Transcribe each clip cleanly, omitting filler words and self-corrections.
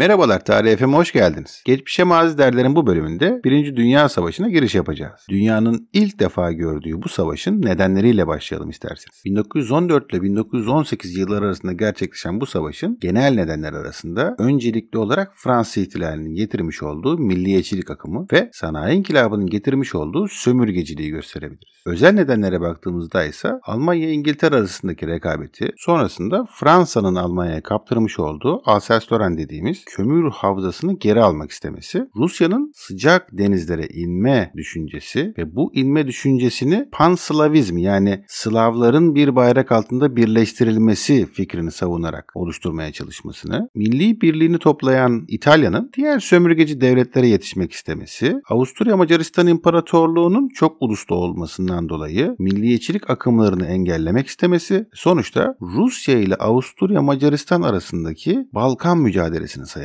Merhabalar, Tarih FM'e hoş geldiniz. Geçmişe mazi derlerin bu bölümünde 1. Dünya Savaşı'na giriş yapacağız. Dünyanın ilk defa gördüğü bu savaşın nedenleriyle başlayalım isterseniz. 1914 ile 1918 yılları arasında gerçekleşen bu savaşın genel nedenleri arasında öncelikli olarak Fransız ihtilalinin getirmiş olduğu milliyetçilik akımı ve sanayi inkılabının getirmiş olduğu sömürgeciliği gösterebiliriz. Özel nedenlere baktığımızda ise Almanya-İngiltere arasındaki rekabeti, sonrasında Fransa'nın Almanya'ya kaptırmış olduğu Alsace-Lorraine dediğimiz kömür havzasını geri almak istemesi, Rusya'nın sıcak denizlere inme düşüncesi ve bu inme düşüncesini panslavizm yani Slavların bir bayrak altında birleştirilmesi fikrini savunarak oluşturmaya çalışmasını, milli birliğini toplayan İtalya'nın diğer sömürgeci devletlere yetişmek istemesi, Avusturya-Macaristan İmparatorluğu'nun çok uluslu olmasından dolayı milliyetçilik akımlarını engellemek istemesi, sonuçta Rusya ile Avusturya-Macaristan arasındaki Balkan mücadelesini sayabiliriz.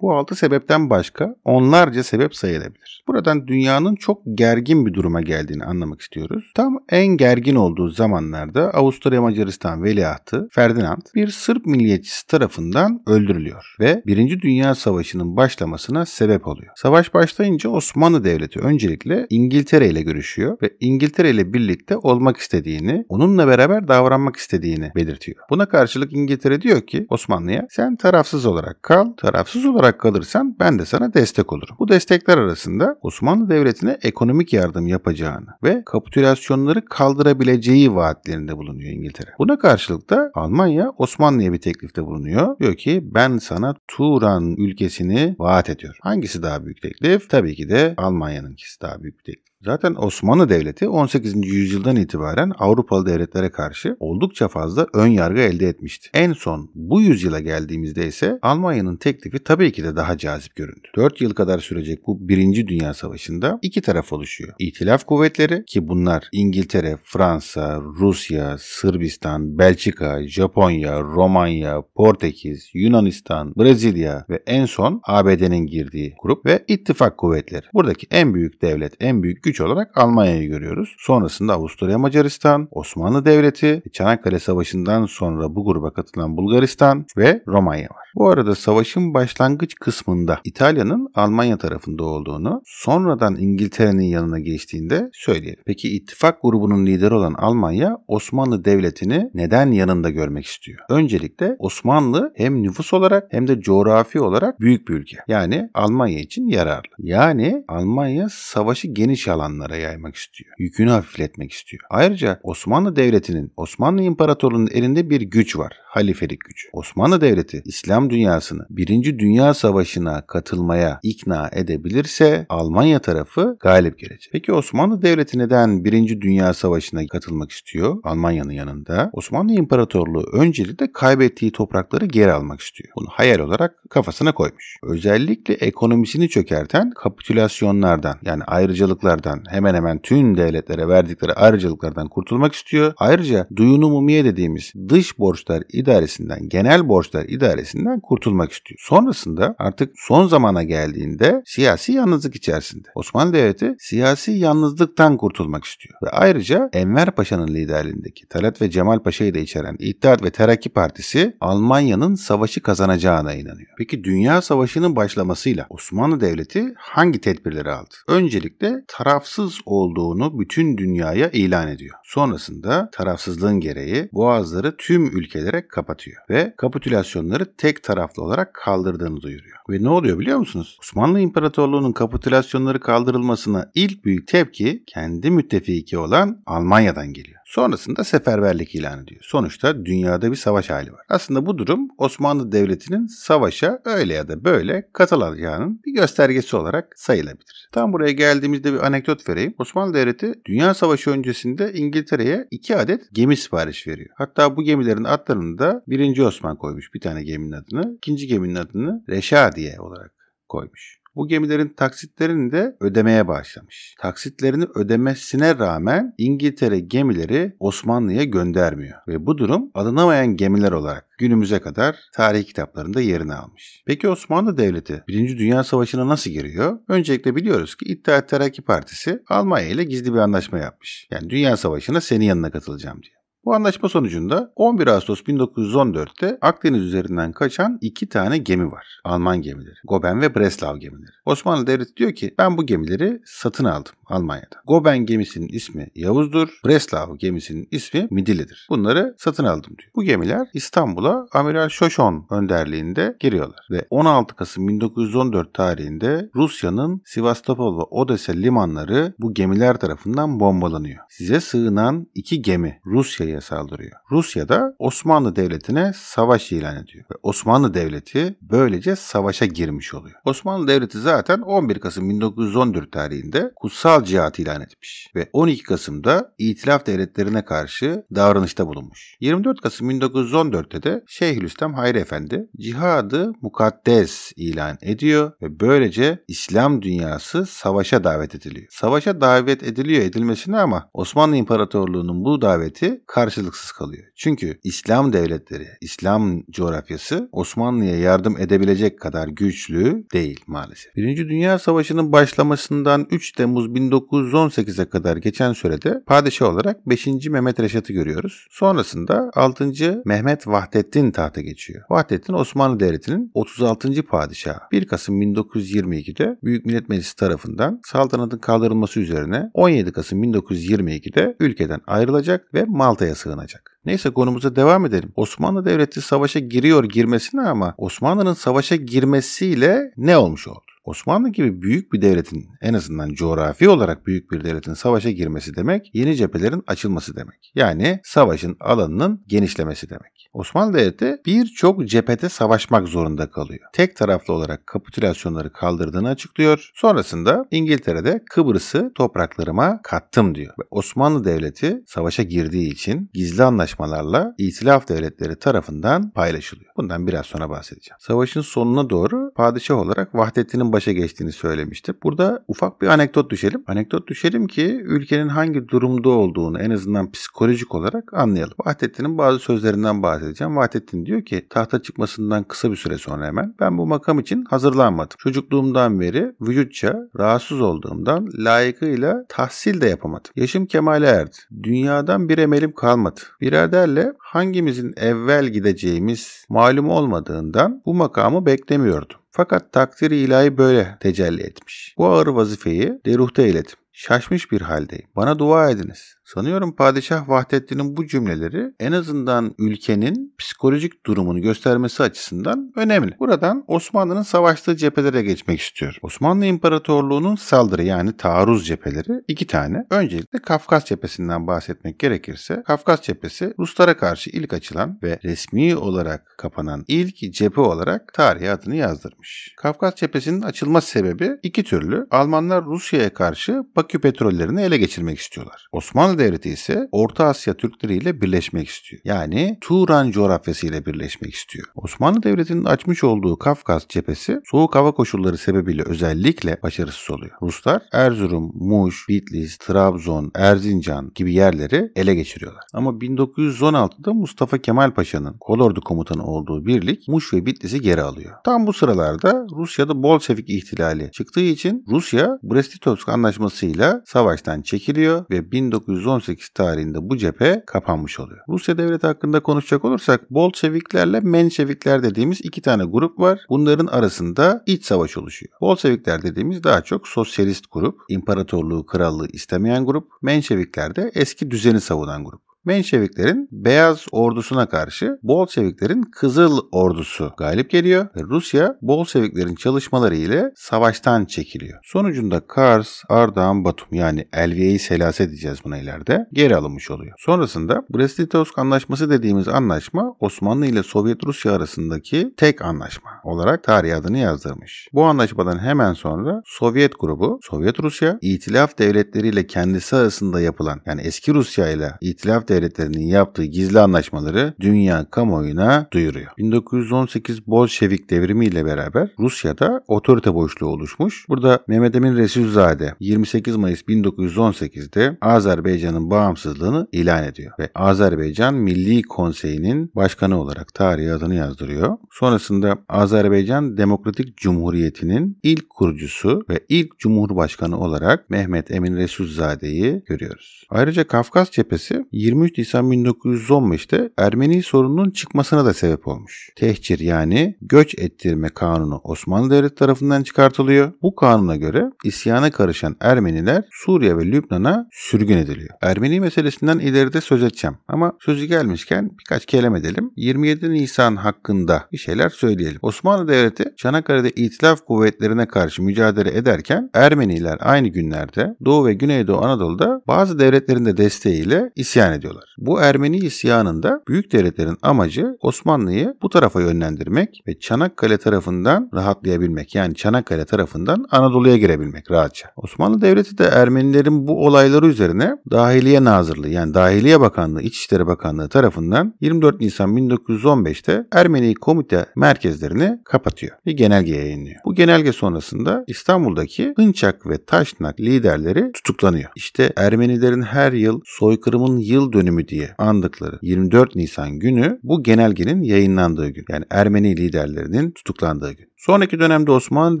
Bu 6 sebepten başka onlarca sebep sayılabilir. Buradan dünyanın çok gergin bir duruma geldiğini anlamak istiyoruz. Tam en gergin olduğu zamanlarda Avusturya-Macaristan veliahtı Ferdinand bir Sırp milliyetçisi tarafından öldürülüyor ve 1. Dünya Savaşı'nın başlamasına sebep oluyor. Savaş başlayınca Osmanlı Devleti öncelikle İngiltere ile görüşüyor ve İngiltere ile birlikte olmak istediğini, onunla beraber davranmak istediğini belirtiyor. Buna karşılık İngiltere diyor ki Osmanlı'ya, sen tarafsız olarak kal, tarafsız olarak kalırsan ben de sana destek olurum. Bu destekler arasında Osmanlı Devleti'ne ekonomik yardım yapacağını ve kapitülasyonları kaldırabileceği vaatlerinde bulunuyor İngiltere. Buna karşılık da Almanya Osmanlı'ya bir teklifte bulunuyor. Diyor ki ben sana Turan ülkesini vaat ediyorum. Hangisi daha büyük teklif? Tabii ki de Almanya'nınkisi daha büyük bir teklif. Zaten Osmanlı Devleti 18. yüzyıldan itibaren Avrupalı devletlere karşı oldukça fazla ön yargı elde etmişti. En son bu yüzyıla geldiğimizde ise Almanya'nın teklifi tabii ki de daha cazip göründü. 4 yıl kadar sürecek bu 1. Dünya Savaşı'nda iki taraf oluşuyor. İtilaf kuvvetleri, ki bunlar İngiltere, Fransa, Rusya, Sırbistan, Belçika, Japonya, Romanya, Portekiz, Yunanistan, Brezilya ve en son ABD'nin girdiği grup ve ittifak kuvvetleri. Buradaki en büyük devlet, en büyük güç olarak Almanya'yı görüyoruz. Sonrasında Avusturya Macaristan, Osmanlı Devleti, Çanakkale Savaşı'ndan sonra bu gruba katılan Bulgaristan ve Romanya var. Bu arada savaşın başlangıç kısmında İtalya'nın Almanya tarafında olduğunu, sonradan İngiltere'nin yanına geçtiğinde söyleyelim. Peki ittifak grubunun lideri olan Almanya Osmanlı Devleti'ni neden yanında görmek istiyor? Öncelikle Osmanlı hem nüfus olarak hem de coğrafi olarak büyük bir ülke. Yani Almanya için yararlı. Yani Almanya savaşı geniş alanlara yaymak istiyor. Yükünü hafifletmek istiyor. Ayrıca Osmanlı Devleti'nin, Osmanlı İmparatorluğu'nun elinde bir güç var. Halifelik gücü. Osmanlı Devleti İslam dünyasını 1. Dünya Savaşı'na katılmaya ikna edebilirse Almanya tarafı galip gelecek. Peki Osmanlı Devleti neden 1. Dünya Savaşı'na katılmak istiyor? Almanya'nın yanında. Osmanlı İmparatorluğu öncelikle kaybettiği toprakları geri almak istiyor. Bunu hayal olarak kafasına koymuş. Özellikle ekonomisini çökerten kapitülasyonlardan yani ayrıcalıklardan hemen hemen tüm devletlere verdikleri ayrıcalıklardan kurtulmak istiyor. Ayrıca duyunu mumiye dediğimiz dış borçlar idaresinden, genel borçlar idaresinden kurtulmak istiyor. Sonrasında artık son zamana geldiğinde siyasi yalnızlık içerisinde. Osmanlı Devleti siyasi yalnızlıktan kurtulmak istiyor. Ve ayrıca Enver Paşa'nın liderliğindeki Talat ve Cemal Paşa'yı da içeren İttihat ve Terakki Partisi Almanya'nın savaşı kazanacağına inanıyor. Peki Dünya Savaşı'nın başlamasıyla Osmanlı Devleti hangi tedbirleri aldı? Öncelikle tarafsız olduğunu bütün dünyaya ilan ediyor. Sonrasında tarafsızlığın gereği boğazları tüm ülkelere kapatıyor ve kapitülasyonları tek taraflı olarak kaldırdığını duyuruyor. Ve ne oluyor biliyor musunuz? Osmanlı İmparatorluğu'nun kapitülasyonları kaldırılmasına ilk büyük tepki kendi müttefiki olan Almanya'dan geliyor. Sonrasında seferberlik ilan ediyor. Sonuçta dünyada bir savaş hali var. Aslında bu durum Osmanlı Devleti'nin savaşa öyle ya da böyle katılacağının bir göstergesi olarak sayılabilir. Tam buraya geldiğimizde bir anekdot vereyim. Osmanlı Devleti Dünya Savaşı öncesinde İngiltere'ye 2 adet gemi sipariş veriyor. Hatta bu gemilerin adlarını da 1. Osman koymuş bir tane geminin adını. 2. geminin adını Reşadiye olarak koymuş. Bu gemilerin taksitlerini de ödemeye başlamış. Taksitlerini ödemesine rağmen İngiltere gemileri Osmanlı'ya göndermiyor. Ve bu durum alınamayan gemiler olarak günümüze kadar tarih kitaplarında yerini almış. Peki Osmanlı Devleti 1. Dünya Savaşı'na nasıl giriyor? Öncelikle biliyoruz ki İttihat Terakki Partisi Almanya ile gizli bir anlaşma yapmış. Yani Dünya Savaşı'na senin yanına katılacağım diye. Bu anlaşma sonucunda 11 Ağustos 1914'te Akdeniz üzerinden kaçan iki tane gemi var. Alman gemileri. Göben ve Breslau gemileri. Osmanlı Devleti diyor ki ben bu gemileri satın aldım Almanya'da. Göben gemisinin ismi Yavuz'dur. Breslau gemisinin ismi Midilli'dir. Bunları satın aldım diyor. Bu gemiler İstanbul'a Amiral Şoşon önderliğinde giriyorlar. Ve 16 Kasım 1914 tarihinde Rusya'nın Sivastopol ve Odessa limanları bu gemiler tarafından bombalanıyor. Size sığınan iki gemi Rusya'ya saldırıyor. Rusya da Osmanlı Devleti'ne savaş ilan ediyor. Ve Osmanlı Devleti böylece savaşa girmiş oluyor. Osmanlı Devleti zaten 11 Kasım 1914 tarihinde kutsal cihat ilan etmiş. Ve 12 Kasım'da İtilaf Devletlerine karşı davranışta bulunmuş. 24 Kasım 1914'te de Şeyhülislam Hayri Efendi cihadı mukaddes ilan ediyor ve böylece İslam dünyası savaşa davet ediliyor. Savaşa davet ediliyor edilmesine ama Osmanlı İmparatorluğu'nun bu daveti karşılıksız kalıyor. Çünkü İslam devletleri, İslam coğrafyası Osmanlı'ya yardım edebilecek kadar güçlü değil maalesef. Birinci Dünya Savaşı'nın başlamasından 3 Temmuz 1918'e kadar geçen sürede padişah olarak 5. Mehmet Reşat'ı görüyoruz. Sonrasında 6. Mehmet Vahdettin tahta geçiyor. Vahdettin Osmanlı Devleti'nin 36. padişahı. 1 Kasım 1922'de Büyük Millet Meclisi tarafından saltanatın kaldırılması üzerine 17 Kasım 1922'de ülkeden ayrılacak ve Malta'ya sığınacak. Neyse konumuza devam edelim. Osmanlı Devleti savaşa giriyor girmesine ama Osmanlı'nın savaşa girmesiyle ne olmuş oldu? Osmanlı gibi büyük bir devletin, en azından coğrafi olarak büyük bir devletin savaşa girmesi demek, yeni cephelerin açılması demek. Yani savaşın alanının genişlemesi demek. Osmanlı Devleti birçok cephede savaşmak zorunda kalıyor. Tek taraflı olarak kapitülasyonları kaldırdığını açıklıyor. Sonrasında İngiltere'de Kıbrıs'ı topraklarıma kattım diyor. Ve Osmanlı Devleti savaşa girdiği için gizli anlaşmalarla İtilaf Devletleri tarafından paylaşılıyor. Bundan biraz sonra bahsedeceğim. Savaşın sonuna doğru padişah olarak Vahdettin'in başa geçtiğini söylemişti. Burada ufak bir anekdot düşelim. Anekdot düşelim ki ülkenin hangi durumda olduğunu en azından psikolojik olarak anlayalım. Vahdettin'in bazı sözlerinden bahsedeceğim. Vahdettin diyor ki tahta çıkmasından kısa bir süre sonra hemen ben bu makam için hazırlanmadım. Çocukluğumdan beri vücutça rahatsız olduğumdan layıkıyla tahsil de yapamadım. Yaşım kemale erdi. Dünyadan bir emelim kalmadı. Biraderle hangimizin evvel gideceğimiz malum olmadığından bu makamı beklemiyordum. Fakat takdiri ilahi böyle tecelli etmiş. Bu ağır vazifeyi deruhta eyledim. Şaşmış bir haldeyim. Bana dua ediniz. Sanıyorum Padişah Vahdettin'in bu cümleleri en azından ülkenin psikolojik durumunu göstermesi açısından önemli. Buradan Osmanlı'nın savaştığı cephelere geçmek istiyorum. Osmanlı İmparatorluğu'nun saldırı yani taarruz cepheleri iki tane. Öncelikle Kafkas cephesinden bahsetmek gerekirse Kafkas cephesi Ruslara karşı ilk açılan ve resmi olarak kapanan ilk cephe olarak tarihe adını yazdırmış. Kafkas cephesinin açılma sebebi iki türlü. Almanlar Rusya'ya karşı Bakü petrollerini ele geçirmek istiyorlar. Osmanlı Devleti ise Orta Asya Türkleri ile birleşmek istiyor. Yani Turan coğrafyası ile birleşmek istiyor. Osmanlı Devleti'nin açmış olduğu Kafkas cephesi soğuk hava koşulları sebebiyle özellikle başarısız oluyor. Ruslar Erzurum, Muş, Bitlis, Trabzon, Erzincan gibi yerleri ele geçiriyorlar. Ama 1916'da Mustafa Kemal Paşa'nın kolordu komutanı olduğu birlik Muş ve Bitlis'i geri alıyor. Tam bu sıralarda Rusya'da Bolşevik ihtilali çıktığı için Rusya Brest-Litovsk Antlaşması'yla savaştan çekiliyor ve 1918 tarihinde bu cephe kapanmış oluyor. Rusya devleti hakkında konuşacak olursak Bolşeviklerle Menşevikler dediğimiz iki tane grup var. Bunların arasında iç savaş oluşuyor. Bolşevikler dediğimiz daha çok sosyalist grup, imparatorluğu, krallığı istemeyen grup. Menşevikler de eski düzeni savunan grup. Menşeviklerin beyaz ordusuna karşı Bolşeviklerin kızıl ordusu galip geliyor ve Rusya Bolşeviklerin çalışmaları ile savaştan çekiliyor. Sonucunda Kars, Ardahan, Batum yani Elviye'yi selase diyeceğiz buna ileride geri alınmış oluyor. Sonrasında Brest-Litovsk Antlaşması dediğimiz antlaşma Osmanlı ile Sovyet Rusya arasındaki tek antlaşma olarak tarih adını yazdırmış. Bu antlaşmadan hemen sonra Sovyet grubu, Sovyet Rusya, İtilaf Devletleri ile kendisi arasında yapılan yani eski Rusya ile İtilaf Devletlerinin yaptığı gizli anlaşmaları dünya kamuoyuna duyuruyor. 1918 Bolşevik devrimi ile beraber Rusya'da otorite boşluğu oluşmuş. Burada Mehmet Emin Resulzade 28 Mayıs 1918'de Azerbaycan'ın bağımsızlığını ilan ediyor ve Azerbaycan Milli Konseyi'nin başkanı olarak tarihe adını yazdırıyor. Sonrasında Azerbaycan Demokratik Cumhuriyeti'nin ilk kurucusu ve ilk cumhurbaşkanı olarak Mehmet Emin Resulzade'yi görüyoruz. Ayrıca Kafkas cephesi 20 23 Nisan 1915'te Ermeni sorununun çıkmasına da sebep olmuş. Tehcir yani göç ettirme kanunu Osmanlı Devleti tarafından çıkartılıyor. Bu kanuna göre isyana karışan Ermeniler Suriye ve Lübnan'a sürgün ediliyor. Ermeni meselesinden ileride söz edeceğim ama sözü gelmişken birkaç kelime edelim. 27 Nisan hakkında bir şeyler söyleyelim. Osmanlı Devleti Çanakkale'de İtilaf kuvvetlerine karşı mücadele ederken Ermeniler aynı günlerde Doğu ve Güneydoğu Anadolu'da bazı devletlerin de desteğiyle isyan ediyorlar. Bu Ermeni isyanında büyük devletlerin amacı Osmanlı'yı bu tarafa yönlendirmek ve Çanakkale tarafından rahatlayabilmek. Yani Çanakkale tarafından Anadolu'ya girebilmek rahatça. Osmanlı Devleti de Ermenilerin bu olayları üzerine Dahiliye Nazırlığı yani Dahiliye Bakanlığı, İçişleri Bakanlığı tarafından 24 Nisan 1915'te Ermeni komite merkezlerini kapatıyor. Bir genelge yayınlıyor. Bu genelge sonrasında İstanbul'daki Hınçak ve Taşnak liderleri tutuklanıyor. İşte Ermenilerin her yıl soykırımın yıl dönümü diye andıkları 24 Nisan günü bu genelgenin yayınlandığı gün. Yani Ermeni liderlerinin tutuklandığı gün. Sonraki dönemde Osmanlı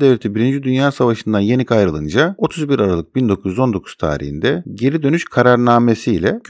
Devleti 1. Dünya Savaşı'ndan yenik ayrılınca 31 Aralık 1919 tarihinde geri dönüş kararnamesiyle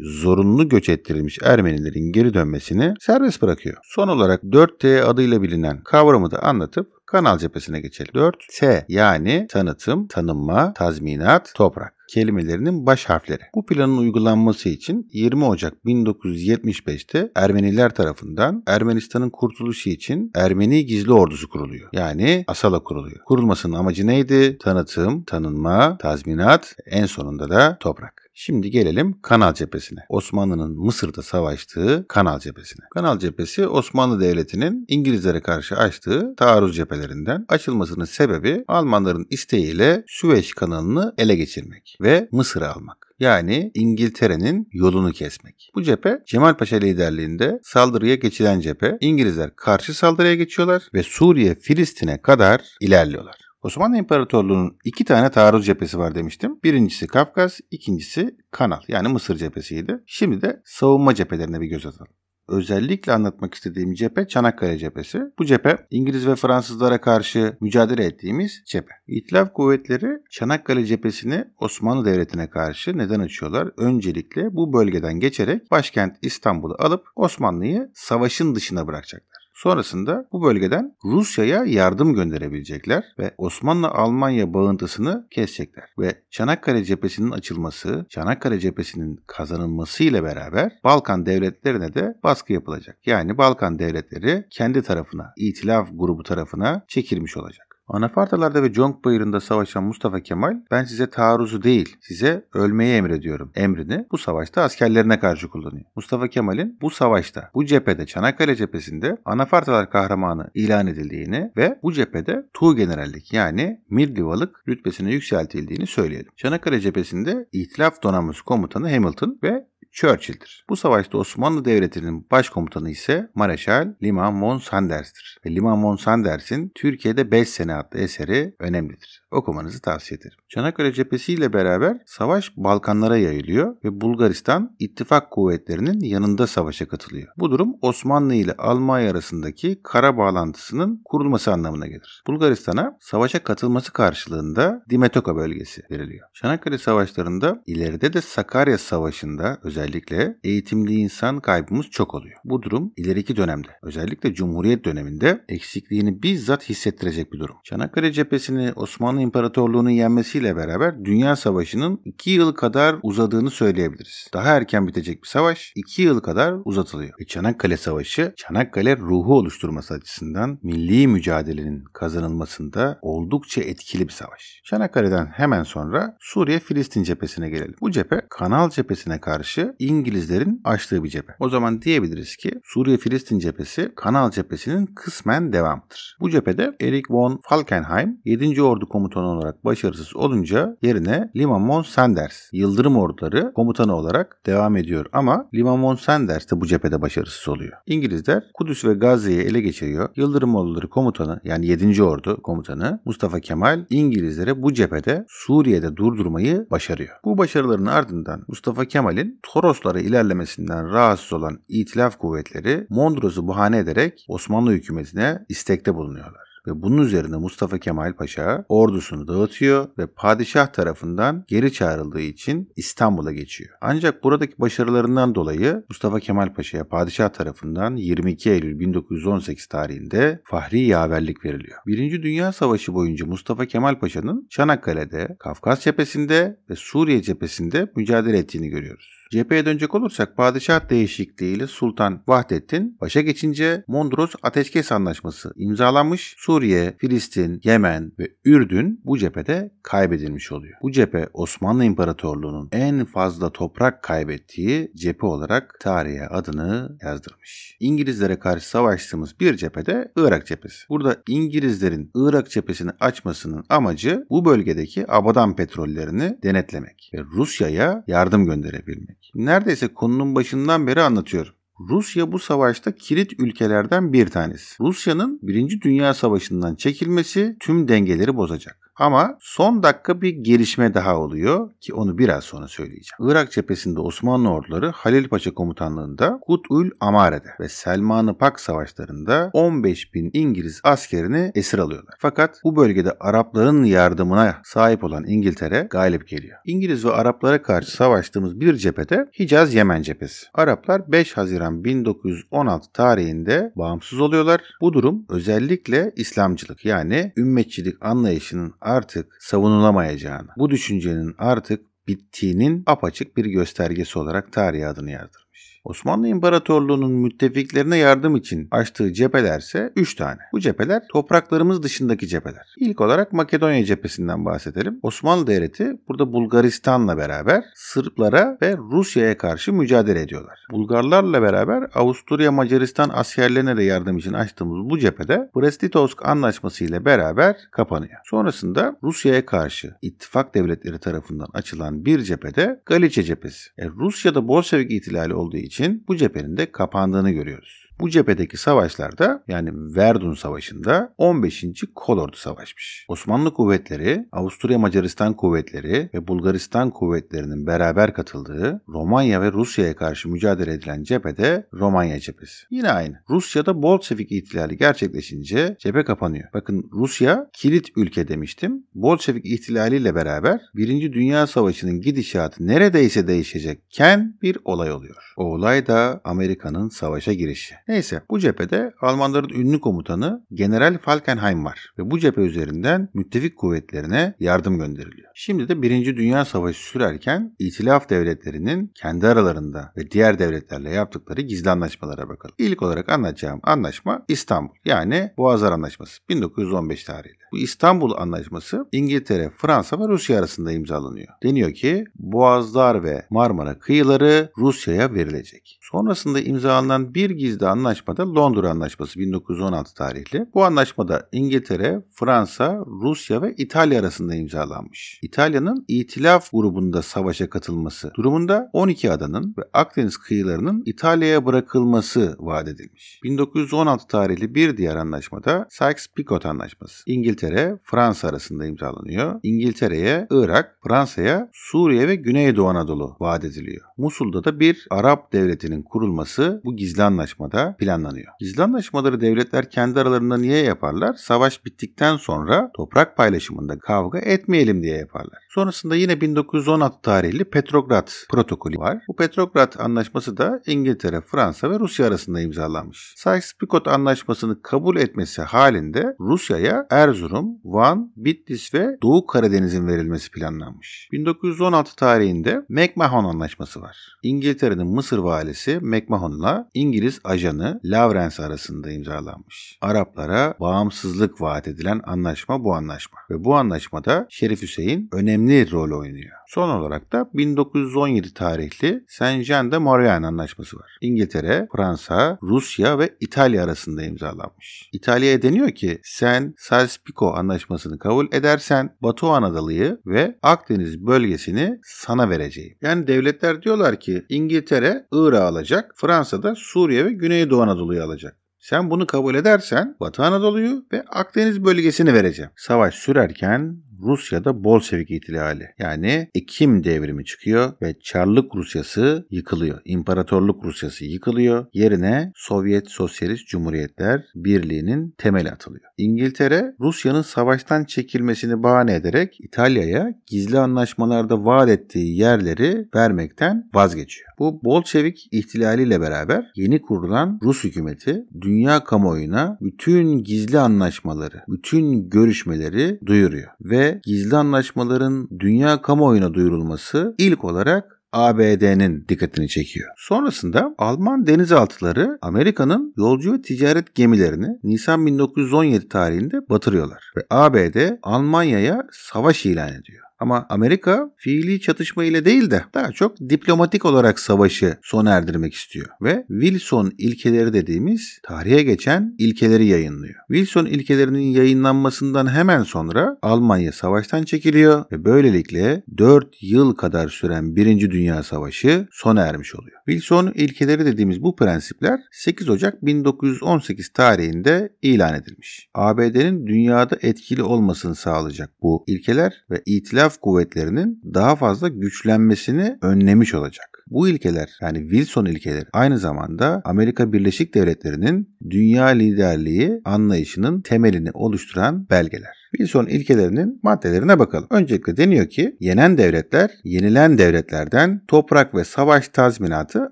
zorunlu göç ettirilmiş Ermenilerin geri dönmesini serbest bırakıyor. Son olarak 4T adıyla bilinen kavramı da anlatıp Kanal cephesine geçelim. 4T yani tanıtım, tanınma, tazminat, toprak kelimelerinin baş harfleri. Bu planın uygulanması için 20 Ocak 1975'te Ermeniler tarafından Ermenistan'ın kurtuluşu için Ermeni Gizli Ordusu kuruluyor. Yani ASALA kuruluyor. Kurulmasının amacı neydi? Tanıtım, tanınma, tazminat, en sonunda da toprak. Şimdi gelelim Kanal cephesine. Osmanlı'nın Mısır'da savaştığı Kanal cephesine. Kanal cephesi Osmanlı Devleti'nin İngilizlere karşı açtığı taarruz cephelerinden açılmasının sebebi Almanların isteğiyle Süveyş Kanalı'nı ele geçirmek ve Mısır'ı almak. Yani İngiltere'nin yolunu kesmek. Bu cephe Cemal Paşa liderliğinde saldırıya geçilen cephe. İngilizler karşı saldırıya geçiyorlar ve Suriye Filistin'e kadar ilerliyorlar. Osmanlı İmparatorluğu'nun 2 tane taarruz cephesi var demiştim. Birincisi Kafkas, ikincisi Kanal yani Mısır cephesiydi. Şimdi de savunma cephelerine bir göz atalım. Özellikle anlatmak istediğim cephe Çanakkale cephesi. Bu cephe İngiliz ve Fransızlara karşı mücadele ettiğimiz cephe. İtilaf kuvvetleri Çanakkale cephesini Osmanlı Devleti'ne karşı neden açıyorlar? Öncelikle bu bölgeden geçerek başkent İstanbul'u alıp Osmanlı'yı savaşın dışına bırakacaklar. Sonrasında bu bölgeden Rusya'ya yardım gönderebilecekler ve Osmanlı-Almanya bağıntısını kesecekler. Ve Çanakkale cephesinin açılması, Çanakkale cephesinin kazanılması ile beraber Balkan devletlerine de baskı yapılacak. Yani Balkan devletleri kendi tarafına, İtilaf grubu tarafına çekilmiş olacak. Anafartalarda ve ConkBayırında savaşan Mustafa Kemal, ben size taarruzu değil, size ölmeyi emrediyorum emrini bu savaşta askerlerine karşı kullanıyor. Mustafa Kemal'in bu savaşta, bu cephede Çanakkale cephesinde Anafartalar kahramanı ilan edildiğini ve bu cephede Tuğgenerallik yani Mirlivalık rütbesine yükseltildiğini söyleyelim. Çanakkale cephesinde İtilaf Donanması Komutanı Hamilton ve Churchill'dir. Bu savaşta Osmanlı Devleti'nin başkomutanı ise Mareşal Liman von Sanders'tir. Ve Liman von Sanders'in Türkiye'de 5 sene adlı eseri önemlidir. Okumanızı tavsiye ederim. Çanakkale cephesi ile beraber savaş Balkanlara yayılıyor ve Bulgaristan ittifak kuvvetlerinin yanında savaşa katılıyor. Bu durum Osmanlı ile Almanya arasındaki kara bağlantısının kurulması anlamına gelir. Bulgaristan'a savaşa katılması karşılığında Dimetoka bölgesi veriliyor. Çanakkale savaşlarında ileride de Sakarya Savaşı'nda özellikle eğitimli insan kaybımız çok oluyor. Bu durum ileriki dönemde, özellikle Cumhuriyet döneminde eksikliğini bizzat hissettirecek bir durum. Çanakkale cephesini Osmanlı İmparatorluğu'nun yenmesiyle beraber Dünya Savaşı'nın 2 yıl kadar uzadığını söyleyebiliriz. Daha erken bitecek bir savaş 2 yıl kadar uzatılıyor. Ve Çanakkale Savaşı, Çanakkale ruhu oluşturması açısından milli mücadelenin kazanılmasında oldukça etkili bir savaş. Çanakkale'den hemen sonra Suriye-Filistin cephesine gelelim. Bu cephe Kanal cephesine karşı İngilizlerin açtığı bir cephe. O zaman diyebiliriz ki Suriye-Filistin cephesi Kanal cephesinin kısmen devamıdır. Bu cephede Erik von Falkenhayn 7. Ordu komutanı olarak başarısız olunca yerine Liman von Sanders Yıldırım orduları komutanı olarak devam ediyor ama Liman von Sanders de bu cephede başarısız oluyor. İngilizler Kudüs ve Gazze'yi ele geçiriyor. Yıldırım orduları komutanı yani 7. Ordu komutanı Mustafa Kemal İngilizlere bu cephede Suriye'de durdurmayı başarıyor. Bu başarıların ardından Mustafa Kemal'in Toroslara ilerlemesinden rahatsız olan İtilaf kuvvetleri Mondros'u bahane ederek Osmanlı hükümetine istekte bulunuyorlar. ve bunun üzerine Mustafa Kemal Paşa ordusunu dağıtıyor ve padişah tarafından geri çağrıldığı için İstanbul'a geçiyor. Ancak buradaki başarılarından dolayı Mustafa Kemal Paşa'ya padişah tarafından 22 Eylül 1918 tarihinde fahri yaverlik veriliyor. Birinci Dünya Savaşı boyunca Mustafa Kemal Paşa'nın Çanakkale'de, Kafkas cephesinde ve Suriye cephesinde mücadele ettiğini görüyoruz. Cepheye dönecek olursak padişah değişikliğiyle Sultan Vahdettin başa geçince Mondros Ateşkes Antlaşması imzalanmış, Suriye, Filistin, Yemen ve Ürdün bu cephede kaybedilmiş oluyor. Bu cephe Osmanlı İmparatorluğu'nun en fazla toprak kaybettiği cephe olarak tarihe adını yazdırmış. İngilizlere karşı savaştığımız bir cephede Irak cephesi. Burada İngilizlerin Irak cephesini açmasının amacı bu bölgedeki Abadan petrollerini denetlemek ve Rusya'ya yardım gönderebilmek. Neredeyse konunun başından beri anlatıyorum. Rusya bu savaşta kilit ülkelerden bir tanesi. Rusya'nın 1. Dünya Savaşı'ndan çekilmesi tüm dengeleri bozacak. Ama son dakika bir gelişme daha oluyor ki onu biraz sonra söyleyeceğim. Irak cephesinde Osmanlı orduları Halil Paşa komutanlığında Kut'ül Amare'de ve Selman-ı Pak savaşlarında 15.000 İngiliz askerini esir alıyorlar. Fakat bu bölgede Arapların yardımına sahip olan İngiltere galip geliyor. İngiliz ve Araplara karşı savaştığımız bir cephede Hicaz-Yemen cephesi. Araplar 5 Haziran 1916 tarihinde bağımsız oluyorlar. Bu durum özellikle İslamcılık yani ümmetçilik anlayışının artık savunulamayacağını, bu düşüncenin artık bittiğinin apaçık bir göstergesi olarak tarihe adını yazdırmış. Osmanlı İmparatorluğu'nun müttefiklerine yardım için açtığı cephelerse 3 tane. Bu cepheler topraklarımız dışındaki cepheler. İlk olarak Makedonya cephesinden bahsedelim. Osmanlı Devleti burada Bulgaristan'la beraber Sırplara ve Rusya'ya karşı mücadele ediyorlar. Bulgarlarla beraber Avusturya-Macaristan askerlerine de yardım için açtığımız bu cephede Brest-Litovsk Antlaşması ile beraber kapanıyor. Sonrasında Rusya'ya karşı ittifak devletleri tarafından açılan bir cephede Galiçe cephesi. Rusya'da Bolşevik ihtilali olduğu için bu cephenin de kapandığını görüyoruz. Bu cephedeki savaşlarda yani Verdun Savaşı'nda 15. Kolordu savaşmış. Osmanlı kuvvetleri, Avusturya-Macaristan kuvvetleri ve Bulgaristan kuvvetlerinin beraber katıldığı Romanya ve Rusya'ya karşı mücadele edilen cephede Romanya cephesi. Yine aynı. Rusya'da Bolşevik ihtilali gerçekleşince cephe kapanıyor. Bakın Rusya kilit ülke demiştim. Bolşevik ihtilaliyle beraber 1. Dünya Savaşı'nın gidişatı neredeyse değişecekken bir olay oluyor. O olay da Amerika'nın savaşa girişi. Neyse bu cephede Almanların ünlü komutanı General Falkenhayn var ve bu cephe üzerinden müttefik kuvvetlerine yardım gönderiliyor. Şimdi de 1. Dünya Savaşı sürerken İtilaf devletlerinin kendi aralarında ve diğer devletlerle yaptıkları gizli anlaşmalara bakalım. İlk olarak anlatacağım anlaşma İstanbul yani Boğazlar Anlaşması 1915 tarihli. Bu İstanbul Anlaşması İngiltere, Fransa ve Rusya arasında imzalanıyor. Deniyor ki Boğazlar ve Marmara kıyıları Rusya'ya verilecek. Sonrasında imzalanan bir gizli anlaşmada Londra Anlaşması 1916 tarihli. Bu anlaşmada İngiltere, Fransa, Rusya ve İtalya arasında imzalanmış. İtalya'nın İtilaf grubunda savaşa katılması durumunda 12 adanın ve Akdeniz kıyılarının İtalya'ya bırakılması vaat edilmiş. 1916 tarihli bir diğer anlaşmada Sykes-Picot Antlaşması İngiltere, Fransa arasında imzalanıyor. İngiltere'ye Irak, Fransa'ya Suriye ve Güneydoğu Anadolu vaat ediliyor. Musul'da da bir Arap devletinin kurulması bu gizli anlaşmada planlanıyor. Gizli anlaşmaları devletler kendi aralarında niye yaparlar? Savaş bittikten sonra toprak paylaşımında kavga etmeyelim diye yaparlar. Sonrasında yine 1916 tarihli Petrograd protokolü var. Bu Petrograd Antlaşması da İngiltere, Fransa ve Rusya arasında imzalanmış. Sykes-Picot Antlaşması'nı kabul etmesi halinde Rusya'ya Erzurum, Van, Bitlis ve Doğu Karadeniz'in verilmesi planlanmış. 1916 tarihinde McMahon Antlaşması var. İngiltere'nin Mısır valisi McMahon'la İngiliz ajanı Lawrence arasında imzalanmış. Araplara bağımsızlık vaat edilen anlaşma bu anlaşma. Ve bu anlaşmada Şerif Hüseyin önemli rol oynuyor. Son olarak da 1917 tarihli Saint-Jean-de-Maurienne Antlaşması var. İngiltere, Fransa, Rusya ve İtalya arasında imzalanmış. İtalya'ya deniyor ki sen Sykes-Picot Antlaşması'nı kabul edersen Batı Anadolu'yu ve Akdeniz bölgesini sana vereceğim. Yani devletler diyorlar ki İngiltere Irak'ı alacak, Fransa da Suriye ve Güneydoğu Anadolu'yu alacak. Sen bunu kabul edersen Batı Anadolu'yu ve Akdeniz bölgesini vereceğim. Savaş sürerken Rusya'da Bolşevik ihtilali yani Ekim devrimi çıkıyor ve Çarlık Rusyası yıkılıyor. İmparatorluk Rusyası yıkılıyor. Yerine Sovyet Sosyalist Cumhuriyetler Birliği'nin temeli atılıyor. İngiltere Rusya'nın savaştan çekilmesini bahane ederek İtalya'ya gizli anlaşmalarda vaat ettiği yerleri vermekten vazgeçiyor. Bu Bolşevik ihtilaliyle beraber yeni kurulan Rus hükümeti dünya kamuoyuna bütün gizli anlaşmaları, bütün görüşmeleri duyuruyor ve gizli anlaşmaların dünya kamuoyuna duyurulması ilk olarak ABD'nin dikkatini çekiyor. Sonrasında Alman denizaltıları Amerika'nın yolcu ve ticaret gemilerini Nisan 1917 tarihinde batırıyorlar ve ABD Almanya'ya savaş ilan ediyor. Ama Amerika fiili çatışma ile değil de daha çok diplomatik olarak savaşı sona erdirmek istiyor ve Wilson ilkeleri dediğimiz tarihe geçen ilkeleri yayınlıyor. Wilson ilkelerinin yayınlanmasından hemen sonra Almanya savaştan çekiliyor ve böylelikle 4 yıl kadar süren 1. Dünya Savaşı sona ermiş oluyor. Wilson ilkeleri dediğimiz bu prensipler 8 Ocak 1918 tarihinde ilan edilmiş. ABD'nin dünyada etkili olmasını sağlayacak bu ilkeler ve itilaf kuvvetlerinin daha fazla güçlenmesini önlemiş olacak. Bu ilkeler yani Wilson ilkeleri aynı zamanda Amerika Birleşik Devletleri'nin dünya liderliği anlayışının temelini oluşturan belgeler. Wilson ilkelerinin maddelerine bakalım. Öncelikle deniyor ki yenen devletler yenilen devletlerden toprak ve savaş tazminatı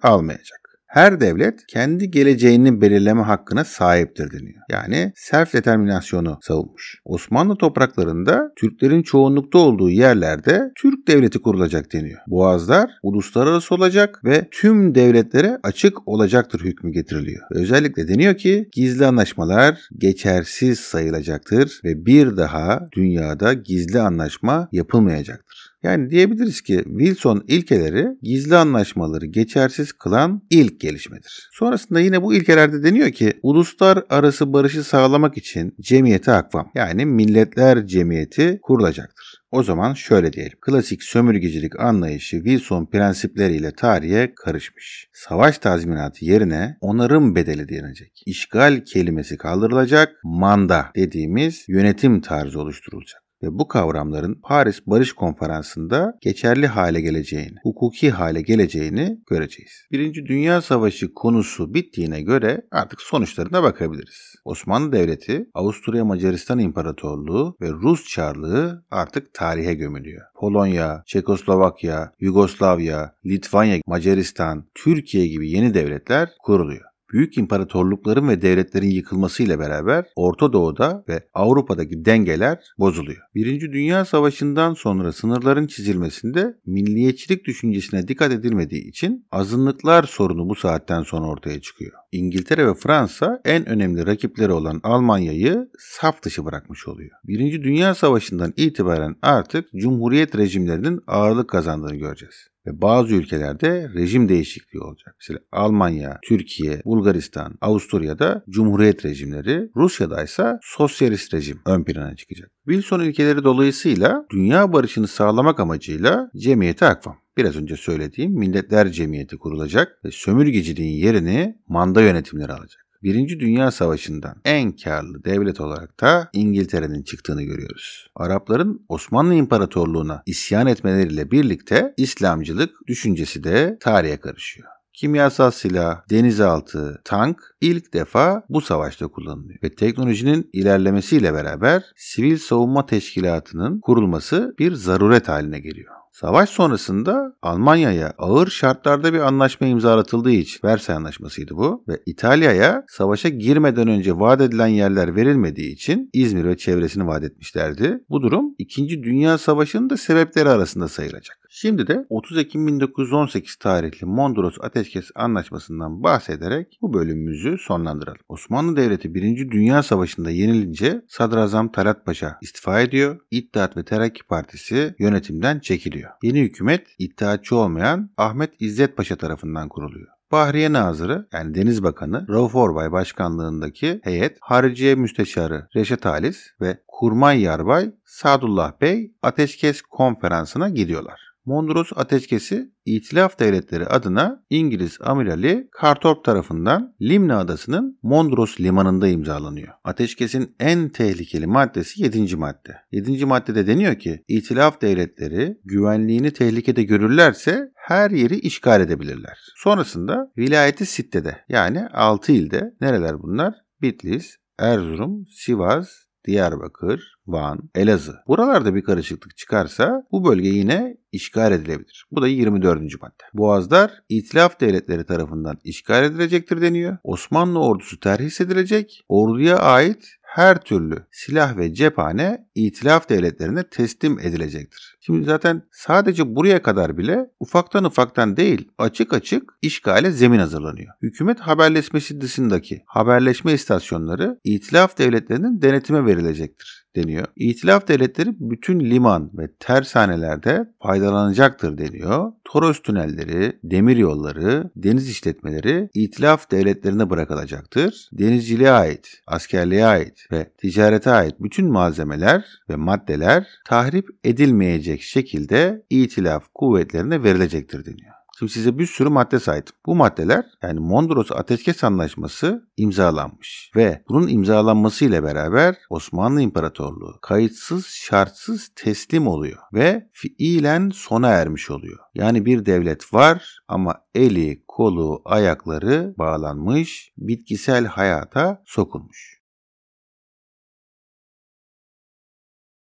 almayacak. Her devlet kendi geleceğini belirleme hakkına sahiptir deniyor. Yani self-determinasyonu savunmuş. Osmanlı topraklarında Türklerin çoğunlukta olduğu yerlerde Türk devleti kurulacak deniyor. Boğazlar uluslararası olacak ve tüm devletlere açık olacaktır hükmü getiriliyor. Özellikle deniyor ki gizli anlaşmalar geçersiz sayılacaktır ve bir daha dünyada gizli anlaşma yapılmayacaktır. Yani diyebiliriz ki Wilson ilkeleri gizli anlaşmaları geçersiz kılan ilk gelişmedir. Sonrasında yine bu ilkelerde deniyor ki uluslararası barışı sağlamak için cemiyeti akvam yani milletler cemiyeti kurulacaktır. O zaman şöyle diyelim. Klasik sömürgecilik anlayışı Wilson prensipleriyle tarihe karışmış. Savaş tazminatı yerine onarım bedeli denecek. İşgal kelimesi kaldırılacak. Manda dediğimiz yönetim tarzı oluşturulacak. Ve bu kavramların Paris Barış Konferansı'nda geçerli hale geleceğini, hukuki hale geleceğini göreceğiz. 1. Dünya Savaşı konusu bittiğine göre artık sonuçlarına bakabiliriz. Osmanlı Devleti, Avusturya-Macaristan İmparatorluğu ve Rus Çarlığı artık tarihe gömülüyor. Polonya, Çekoslovakya, Yugoslavya, Litvanya, Macaristan, Türkiye gibi yeni devletler kuruluyor. Büyük imparatorlukların ve devletlerin yıkılmasıyla beraber Orta Doğu'da ve Avrupa'daki dengeler bozuluyor. 1. Dünya Savaşı'ndan sonra sınırların çizilmesinde milliyetçilik düşüncesine dikkat edilmediği için azınlıklar sorunu bu saatten sonra ortaya çıkıyor. İngiltere ve Fransa en önemli rakipleri olan Almanya'yı saf dışı bırakmış oluyor. 1. Dünya Savaşı'ndan itibaren artık Cumhuriyet rejimlerinin ağırlık kazandığını göreceğiz. Ve bazı ülkelerde rejim değişikliği olacak. Mesela Almanya, Türkiye, Bulgaristan, Avusturya'da Cumhuriyet rejimleri, Rusya'da ise sosyalist rejim ön plana çıkacak. Wilson ilkeleri dolayısıyla dünya barışını sağlamak amacıyla cemiyeti akvam. Biraz önce söylediğim milletler cemiyeti kurulacak ve sömürgeciliğin yerini manda yönetimleri alacak. 1. Dünya Savaşı'ndan en karlı devlet olarak da İngiltere'nin çıktığını görüyoruz. Arapların Osmanlı İmparatorluğu'na isyan etmeleriyle birlikte İslamcılık düşüncesi de tarihe karışıyor. Kimyasal silah, denizaltı, tank ilk defa bu savaşta kullanılıyor. Ve teknolojinin ilerlemesiyle beraber Sivil Savunma Teşkilatı'nın kurulması bir zaruret haline geliyor. Savaş sonrasında Almanya'ya ağır şartlarda bir anlaşma imzalatıldığı için Versay Anlaşması'ydı bu ve İtalya'ya savaşa girmeden önce vaat edilen yerler verilmediği için İzmir ve çevresini vaat etmişlerdi. Bu durum 2. Dünya Savaşı'nın da sebepleri arasında sayılacak. Şimdi de 30 Ekim 1918 tarihli Mondros Ateşkes Anlaşması'ndan bahsederek bu bölümümüzü sonlandıralım. Osmanlı Devleti 1. Dünya Savaşı'nda yenilince Sadrazam Talat Paşa istifa ediyor. İttihat ve Terakki Partisi yönetimden çekiliyor. Yeni hükümet iddiatçı olmayan Ahmet İzzet Paşa tarafından kuruluyor. Bahriye Nazırı yani Deniz Bakanı Rauf Orbay başkanlığındaki heyet Hariciye Müsteşarı Reşat Halis ve Kurmay Yarbay Sadullah Bey Ateşkes Konferansı'na gidiyorlar. Mondros ateşkesi İtilaf Devletleri adına İngiliz amirali Kartorp tarafından Limna Adası'nın Mondros limanında imzalanıyor. Ateşkesin en tehlikeli maddesi 7. madde. 7. maddede deniyor ki İtilaf Devletleri güvenliğini tehlikede görürlerse her yeri işgal edebilirler. Sonrasında vilayeti sittede yani 6 ilde, nereler bunlar? Bitlis, Erzurum, Sivas, Diyarbakır, Van, Elazığ. Buralarda bir karışıklık çıkarsa bu bölge yine işgal edilebilir. Bu da 24. madde. Boğazlar İtilaf Devletleri tarafından işgal edilecektir deniyor. Osmanlı ordusu terhis edilecek. Orduya ait her türlü silah ve cephane İtilaf Devletlerine teslim edilecektir. Şimdi zaten sadece buraya kadar bile ufaktan değil açık açık işgale zemin hazırlanıyor. Hükümet haberleşmesi dışındaki haberleşme istasyonları İtilaf Devletleri'nin denetime verilecektir deniyor. İtilaf Devletleri bütün liman ve tersanelerde faydalanacaktır deniyor. Toros tünelleri, demir yolları, deniz işletmeleri İtilaf Devletlerine bırakılacaktır. Denizciliğe ait, askerliğe ait ve ticarete ait bütün malzemeler ve maddeler tahrip edilmeyecek şekilde İtilaf kuvvetlerine verilecektir deniyor. Şimdi size bir sürü madde saydım. Bu maddeler yani Mondros Ateşkes Antlaşması imzalanmış ve bunun imzalanması ile beraber Osmanlı İmparatorluğu kayıtsız şartsız teslim oluyor ve fiilen sona ermiş oluyor. Yani bir devlet var ama eli, kolu, ayakları bağlanmış, bitkisel hayata sokulmuş.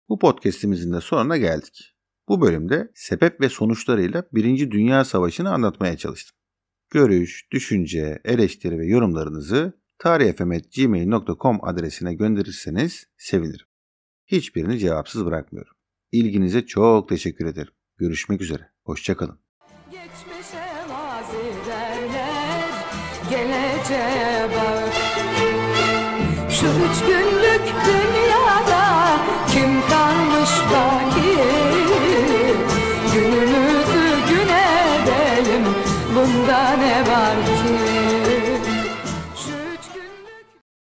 Bu podcastimizin de sonuna geldik. Bu bölümde sebep ve sonuçlarıyla 1. Dünya Savaşı'nı anlatmaya çalıştım. Görüş, düşünce, eleştiri ve yorumlarınızı tarihfm@gmail.com adresine gönderirseniz sevinirim. Hiçbirini cevapsız bırakmıyorum. İlginize çok teşekkür ederim. Görüşmek üzere. Hoşça kalın. Geçmişe vaaz ederler, geleceğe bak. Şu üç günlük